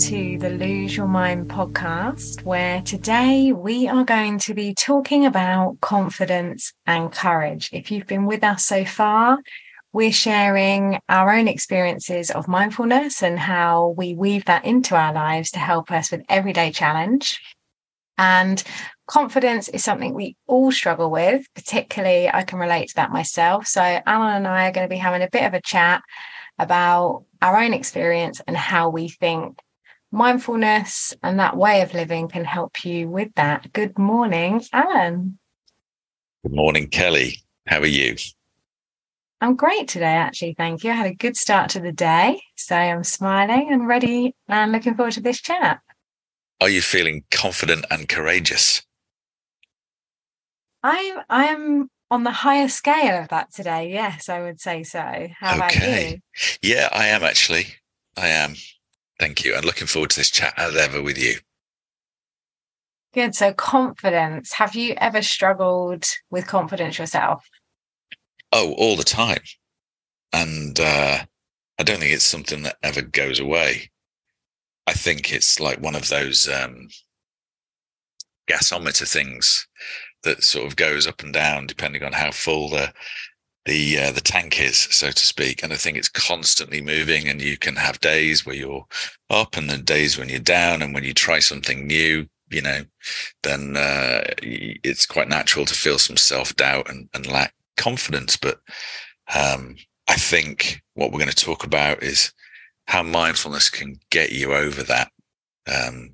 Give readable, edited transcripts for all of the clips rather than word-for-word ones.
to the Lose Your Mind podcast, where today we are going to be talking about confidence and courage. If you've been with us so far, we're sharing our own experiences of mindfulness and how we weave that into our lives to help us with everyday challenge. And confidence is something we all struggle with, particularly I can relate to that myself. So Alan and I are going to be having a bit of a chat about our own experience and how we think mindfulness and that way of living can help you with that. Good morning, Alan. Good morning, Kelly. How are you? I'm great today, actually. Thank you. I had a good start to the day. So I'm smiling and ready and looking forward to this chat. Are you feeling confident and courageous? I'm on the higher scale of that today, yes, I would say so. How about you? Yeah, I am actually. I am. Thank you. I'm looking forward to this chat as ever with you. Good. So confidence. Have you ever struggled with confidence yourself? Oh, all the time. And I don't think it's something that ever goes away. I think it's like one of those gasometer things that sort of goes up and down depending on how full the tank is, so to speak. And I think it's constantly moving, and you can have days where you're up and then days when you're down. And when you try something new, you know, then it's quite natural to feel some self-doubt and lack confidence. But I think what we're going to talk about is how mindfulness can get you over that,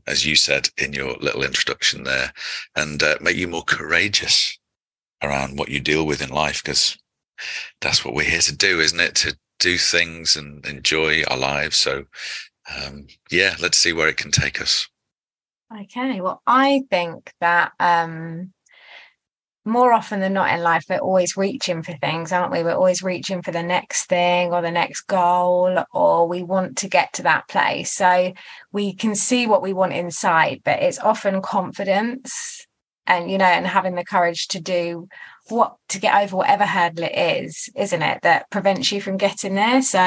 as you said in your little introduction there, and make you more courageous around what you deal with in life, because that's what we're here to do, isn't it? To do things and enjoy our lives. So, yeah, let's see where it can take us. Okay. Well, I think that more often than not in life, we're always reaching for things, aren't we? We're always reaching for the next thing or the next goal, or we want to get to that place. So we can see what we want inside, but it's often confidence and, you know, and having the courage to do what, to get over whatever hurdle it is, isn't it, that prevents you from getting there. So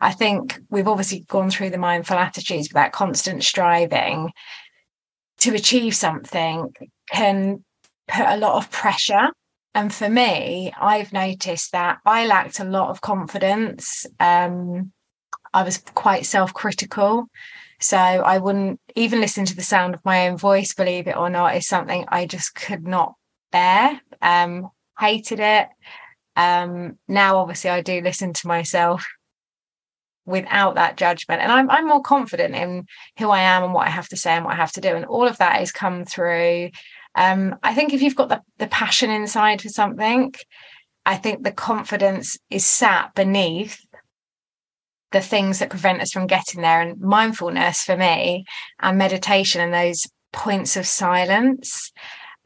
I think we've obviously gone through the mindful attitudes, but that constant striving to achieve something can put a lot of pressure. And for me, I've noticed that I lacked a lot of confidence. I was quite self-critical, so I wouldn't even listen to the sound of my own voice, believe it or not, is something I just could not bear. Hated it. Now obviously I do listen to myself without that judgment, and I'm more confident in who I am and what I have to say and what I have to do, and all of that has come through. I think if you've got the passion inside for something, I think the confidence is sat beneath the things that prevent us from getting there. And mindfulness for me, and meditation and those points of silence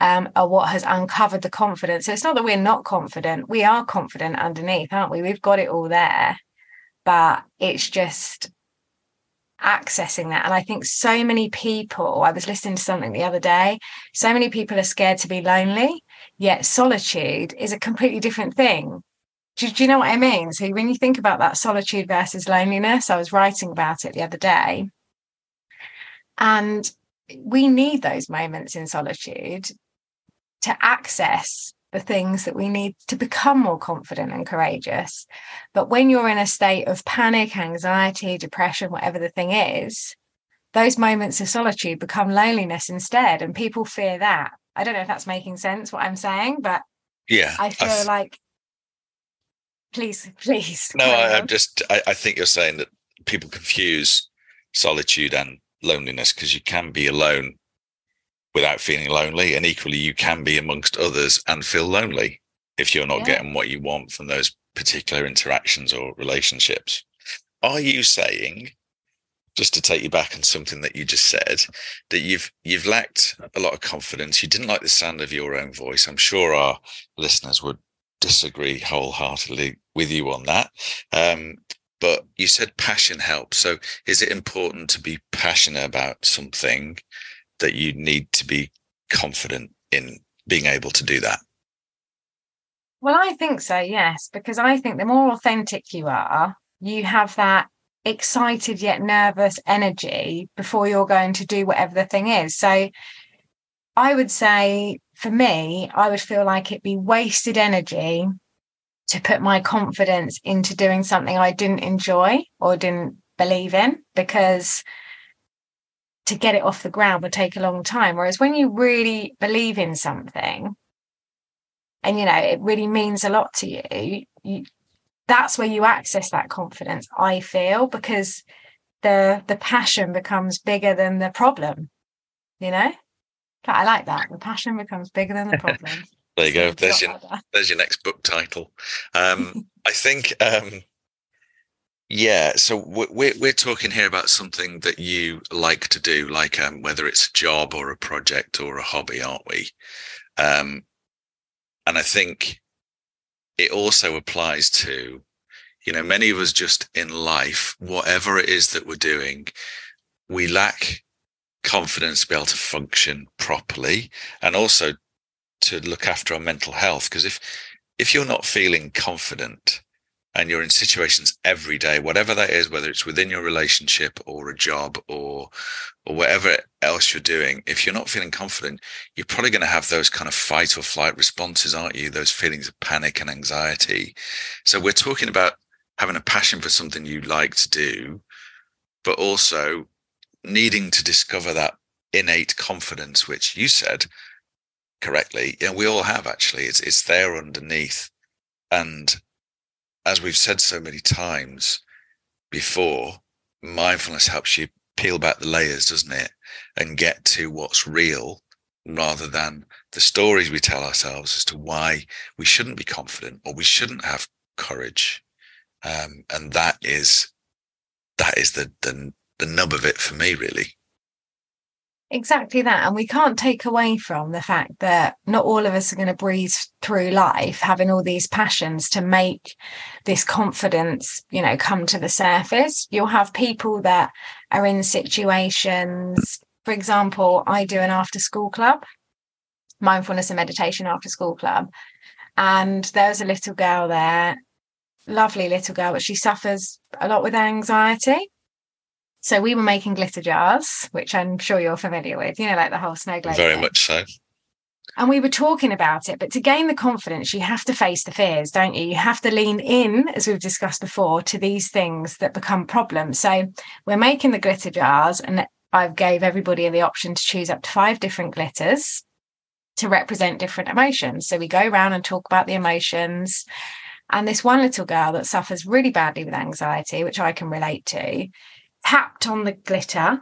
are what has uncovered the confidence. So it's not that we're not confident. We are confident underneath, aren't we? We've got it all there, but it's just accessing that. And I think so many people, I was listening to something the other day, so many people are scared to be lonely, yet solitude is a completely different thing. Do you know what I mean? So when you think about that solitude versus loneliness, I was writing about it the other day, and we need those moments in solitude to access the things that we need to become more confident and courageous. But when you're in a state of panic, anxiety, depression, whatever the thing is, those moments of solitude become loneliness instead, and people fear that. I don't know if that's making sense, what I'm saying, but yeah, I feel like, please. No, I think you're saying that people confuse solitude and loneliness, because you can be alone without feeling lonely, and equally you can be amongst others and feel lonely if you're not getting what you want from those particular interactions or relationships. Are you saying, just to take you back on something that you just said, that you've lacked a lot of confidence, you didn't like the sound of your own voice? I'm sure our listeners would disagree wholeheartedly with you on that, but you said passion helps. So is it important to be passionate about something that you need to be confident in being able to do that? Well, I think so, yes, because I think the more authentic you are, you have that excited yet nervous energy before you're going to do whatever the thing is. So I would say, for me, I would feel like it'd be wasted energy to put my confidence into doing something I didn't enjoy or didn't believe in, because to get it off the ground would take a long time. Whereas when you really believe in something and, you know, it really means a lot to you, that's where you access that confidence, I feel, because the passion becomes bigger than the problem, you know? But I like that. The passion becomes bigger than the problem. There you go. There's your next book title. I think, yeah, so we're talking here about something that you like to do, like whether it's a job or a project or a hobby, aren't we? And I think it also applies to, you know, many of us just in life, whatever it is that we're doing, we lack confidence to be able to function properly, and also to look after our mental health. Because if you're not feeling confident and you're in situations every day, whatever that is, whether it's within your relationship or a job or whatever else you're doing, if you're not feeling confident, you're probably going to have those kind of fight or flight responses, aren't you? Those feelings of panic and anxiety. So we're talking about having a passion for something you like to do, but also needing to discover that innate confidence, which you said correctly, and we all have, actually. It's there underneath. And as we've said so many times before, mindfulness helps you peel back the layers, doesn't it, and get to what's real, rather than the stories we tell ourselves as to why we shouldn't be confident or we shouldn't have courage. And that is the nub of it for me, really. Exactly that. And we can't take away from the fact that not all of us are going to breathe through life having all these passions to make this confidence, you know, come to the surface. You'll have people that are in situations, for example, I do an after school club, mindfulness and meditation after school club. And there's a little girl there, lovely little girl, but she suffers a lot with anxiety. So we were making glitter jars, which I'm sure you're familiar with, you know, like the whole snow globe. Very much so. And we were talking about it. But to gain the confidence, you have to face the fears, don't you? You have to lean in, as we've discussed before, to these things that become problems. So we're making the glitter jars, and I gave everybody the option to choose up to 5 different glitters to represent different emotions. So we go around and talk about the emotions. And this one little girl that suffers really badly with anxiety, which I can relate to, tapped on the glitter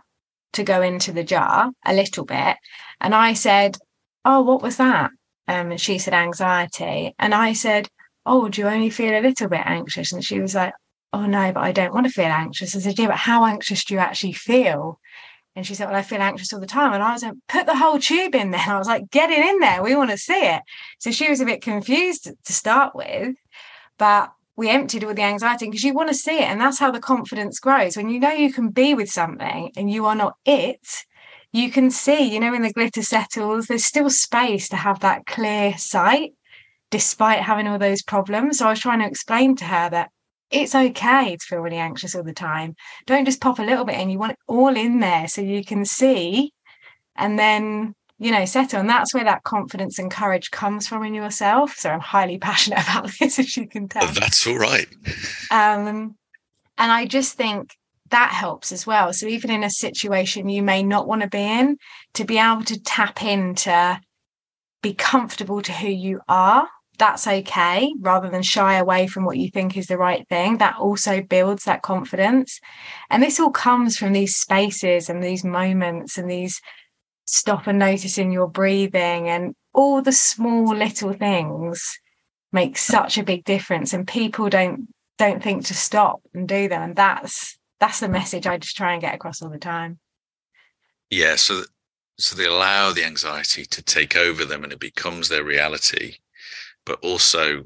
to go into the jar a little bit, and I said, "Oh, what was that?" And she said, "Anxiety." And I said, "Oh, do you only feel a little bit anxious?" And she was like, "Oh no, but I don't want to feel anxious." I said, "Yeah, but how anxious do you actually feel?" And she said, "Well, I feel anxious all the time." And I was like, "Put the whole tube in there." I was like, "Get it in there, we want to see it." So she was a bit confused to start with, but we emptied all the anxiety, because you want to see it. And that's how the confidence grows. When you know you can be with something and you are not it, you can see, you know, when the glitter settles, there's still space to have that clear sight, despite having all those problems. So I was trying to explain to her that it's okay to feel really anxious all the time. Don't just pop a little bit in, you want it all in there so you can see and then, you know, settle. And that's where that confidence and courage comes from in yourself. So I'm highly passionate about this, as you can tell. Oh, that's all right. And I just think that helps as well. So even in a situation you may not want to be in, to be able to tap into, be comfortable to who you are, that's okay, rather than shy away from what you think is the right thing. That also builds that confidence. And this all comes from these spaces and these moments and these stop and notice in your breathing, and all the small little things make such a big difference, and people don't think to stop and do them. And that's the message I just try and get across all the time. Yeah, so they allow the anxiety to take over them and it becomes their reality. But also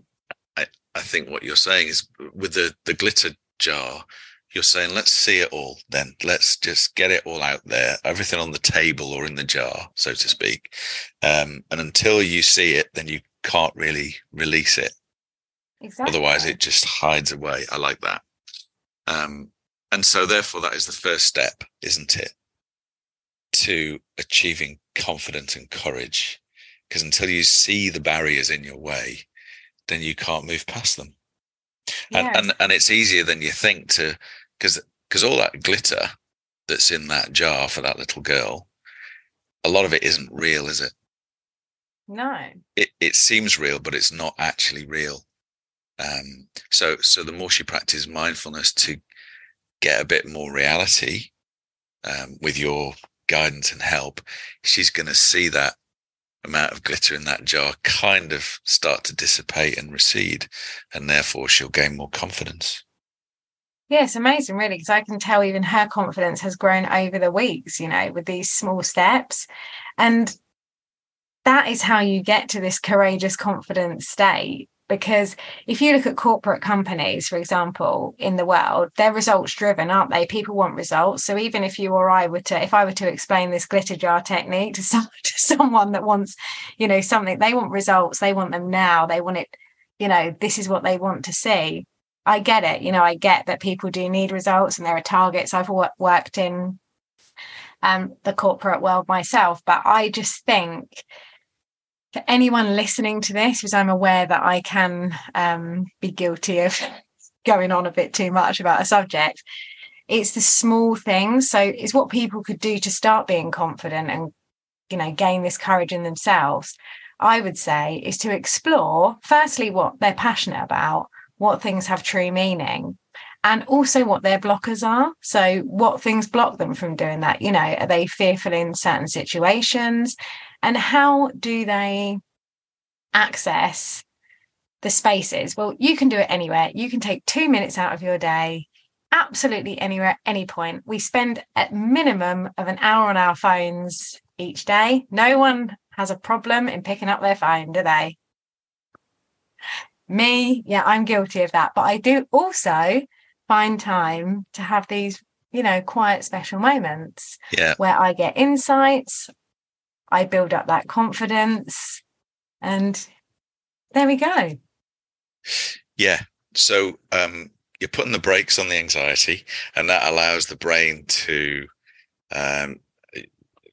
I think what you're saying is, with the glitter jar, you're saying, let's see it all then. Let's just get it all out there, everything on the table or in the jar, so to speak. And until you see it, then you can't really release it. Exactly. Otherwise, it just hides away. I like that. And so therefore that is the first step, isn't it, to achieving confidence and courage, because until you see the barriers in your way, then you can't move past them. Yes. And it's easier than you think to, because all that glitter that's in that jar for that little girl, a lot of it isn't real, is it? No. It seems real, but it's not actually real. So the more she practices mindfulness to get a bit more reality, with your guidance and help, she's going to see that amount of glitter in that jar kind of start to dissipate and recede, and therefore she'll gain more confidence. Yeah, it's amazing, really, because I can tell even her confidence has grown over the weeks, you know, with these small steps. And that is how you get to this courageous, confident state. Because if you look at corporate companies, for example, in the world, they're results driven, aren't they? People want results. So even if you or I were to, if I were to explain this glitter jar technique to someone that wants, you know, something, they want results, they want them now, they want it, you know, this is what they want to see. I get it. You know, I get that people do need results and there are targets. I've worked in the corporate world myself, but I just think, for anyone listening to this, because I'm aware that I can be guilty of going on a bit too much about a subject, it's the small things. So it's what people could do to start being confident and, you know, gain this courage in themselves, I would say, is to explore, firstly, what they're passionate about, what things have true meaning, and also what their blockers are. So what things block them from doing that? You know, are they fearful in certain situations? And how do they access the spaces? Well, you can do it anywhere. You can take 2 minutes out of your day, absolutely anywhere, at any point. We spend at minimum of an hour on our phones each day. No one has a problem in picking up their phone, do they? Me, yeah, I'm guilty of that. But I do also find time to have these, you know, quiet, special moments where I get insights, I build up that confidence, and there we go. Yeah. So you're putting the brakes on the anxiety, and that allows the brain to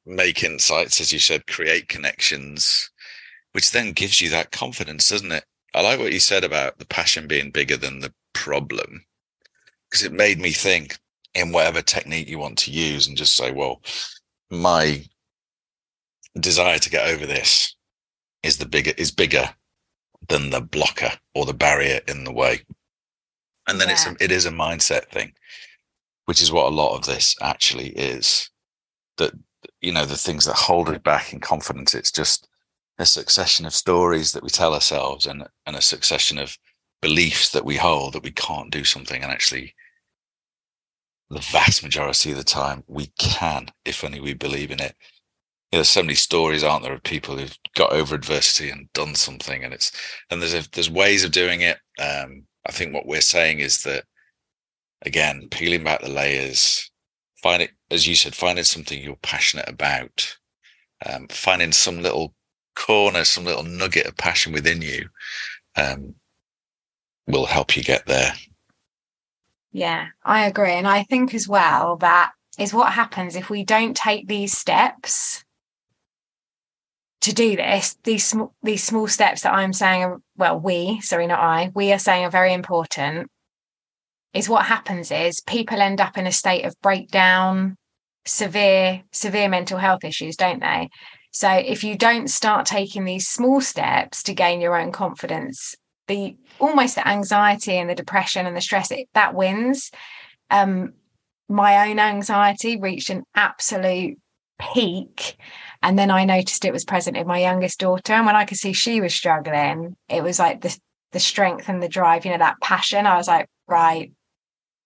make insights, as you said, create connections, which then gives you that confidence, doesn't it? I like what you said about the passion being bigger than the problem, because it made me think, in whatever technique you want to use, and just say, well, my desire to get over this is bigger than the blocker or the barrier in the way. And then it is a mindset thing, which is what a lot of this actually is. That, you know, the things that hold us back in confidence, it's just a succession of stories that we tell ourselves and a succession of beliefs that we hold that we can't do something. And actually, the vast majority of the time, we can, if only we believe in it. You know, there's so many stories, aren't there, of people who've got over adversity and done something, and there's ways of doing it. I think what we're saying is that, again, peeling back the layers, find it, as you said, finding something you're passionate about, finding some little corner, some little nugget of passion within you, will help you get there. Yeah, I agree, and I think as well that is what happens if we don't take these steps to do this. These small steps that I'm saying are, well, we are saying are very important, is what happens is people end up in a state of breakdown, severe mental health issues, don't they? So if you don't start taking these small steps to gain your own confidence, the anxiety and the depression and the stress, that wins. My own anxiety reached an absolute peak, and then I noticed it was present in my youngest daughter, and when I could see she was struggling, it was like the strength and the drive, you know, that passion. I was like, right,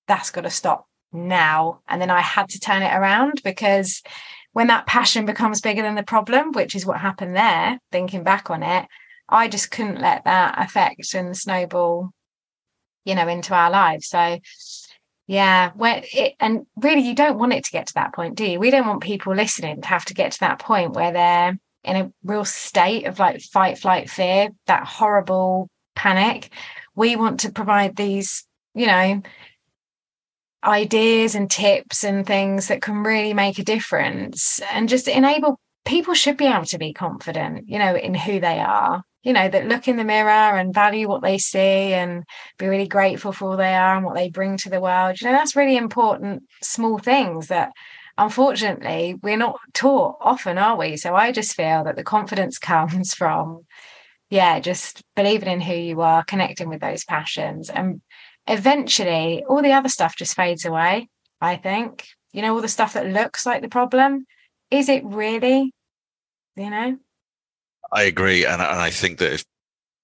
that's got to stop now. And then I had to turn it around, because when that passion becomes bigger than the problem, which is what happened there, thinking back on it, I just couldn't let that affect and snowball, you know, into our lives. So yeah, and really, you don't want it to get to that point, do you? We don't want people listening to have to get to that point where they're in a real state of like fight, flight, fear, that horrible panic. We want to provide these, you know, ideas and tips and things that can really make a difference and just enable people should be able to be confident, you know, in who they are, you know, that look in the mirror and value what they see and be really grateful for who they are and what they bring to the world. You know, that's really important, small things that unfortunately we're not taught often, are we? So I just feel that the confidence comes from, yeah, just believing in who you are, connecting with those passions, and eventually all the other stuff just fades away, I think. You know, all the stuff that looks like the problem, is it really, you know? I agree, and I think that if,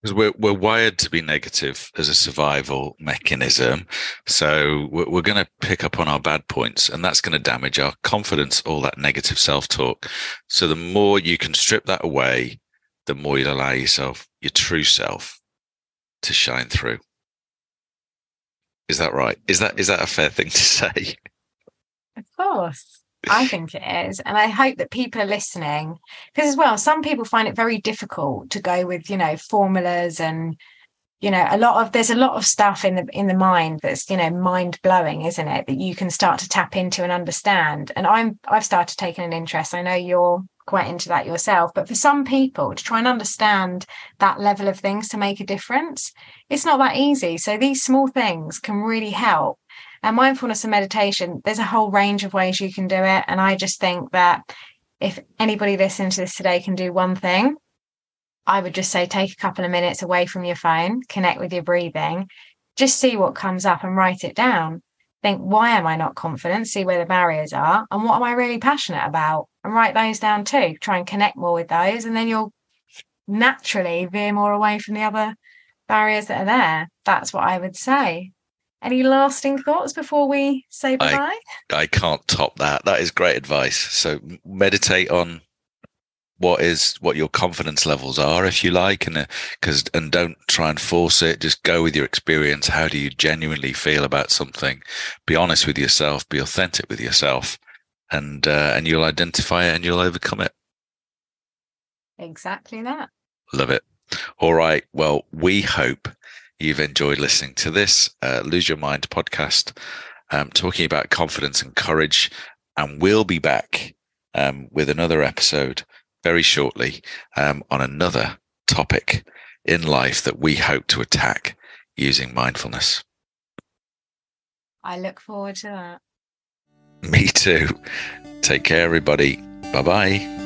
because we're wired to be negative as a survival mechanism, so we're going to pick up on our bad points, and that's going to damage our confidence, all that negative self-talk. So the more you can strip that away, the more you'll allow yourself, your true self, to shine through. Is that right? Is that a fair thing to say? Of course. I think it is. And I hope that people are listening, because as well, some people find it very difficult to go with, you know, formulas and, you know, there's a lot of stuff in the mind that's, you know, mind blowing, isn't it? That you can start to tap into and understand. And I've started taking an interest. I know you're quite into that yourself, but for some people to try and understand that level of things to make a difference, it's not that easy. So these small things can really help. And mindfulness and meditation, there's a whole range of ways you can do it. And I just think that if anybody listening to this today can do one thing, I would just say take a couple of minutes away from your phone, connect with your breathing, just see what comes up and write it down. Think, why am I not confident? See where the barriers are and what am I really passionate about? And write those down too. Try and connect more with those, and then you'll naturally veer more away from the other barriers that are there. That's what I would say. Any lasting thoughts before we say bye-bye? I can't top that. That is great advice. So meditate on what your confidence levels are, if you like, and don't try and force it. Just go with your experience. How do you genuinely feel about something? Be honest with yourself. Be authentic with yourself, and you'll identify it and you'll overcome it. Exactly that. Love it. All right. Well, we hope you've enjoyed listening to this Lose Your Mind podcast, talking about confidence and courage, and we'll be back with another episode very shortly on another topic in life that we hope to attack using mindfulness. I look forward to that. Me too. Take care, everybody. Bye-bye.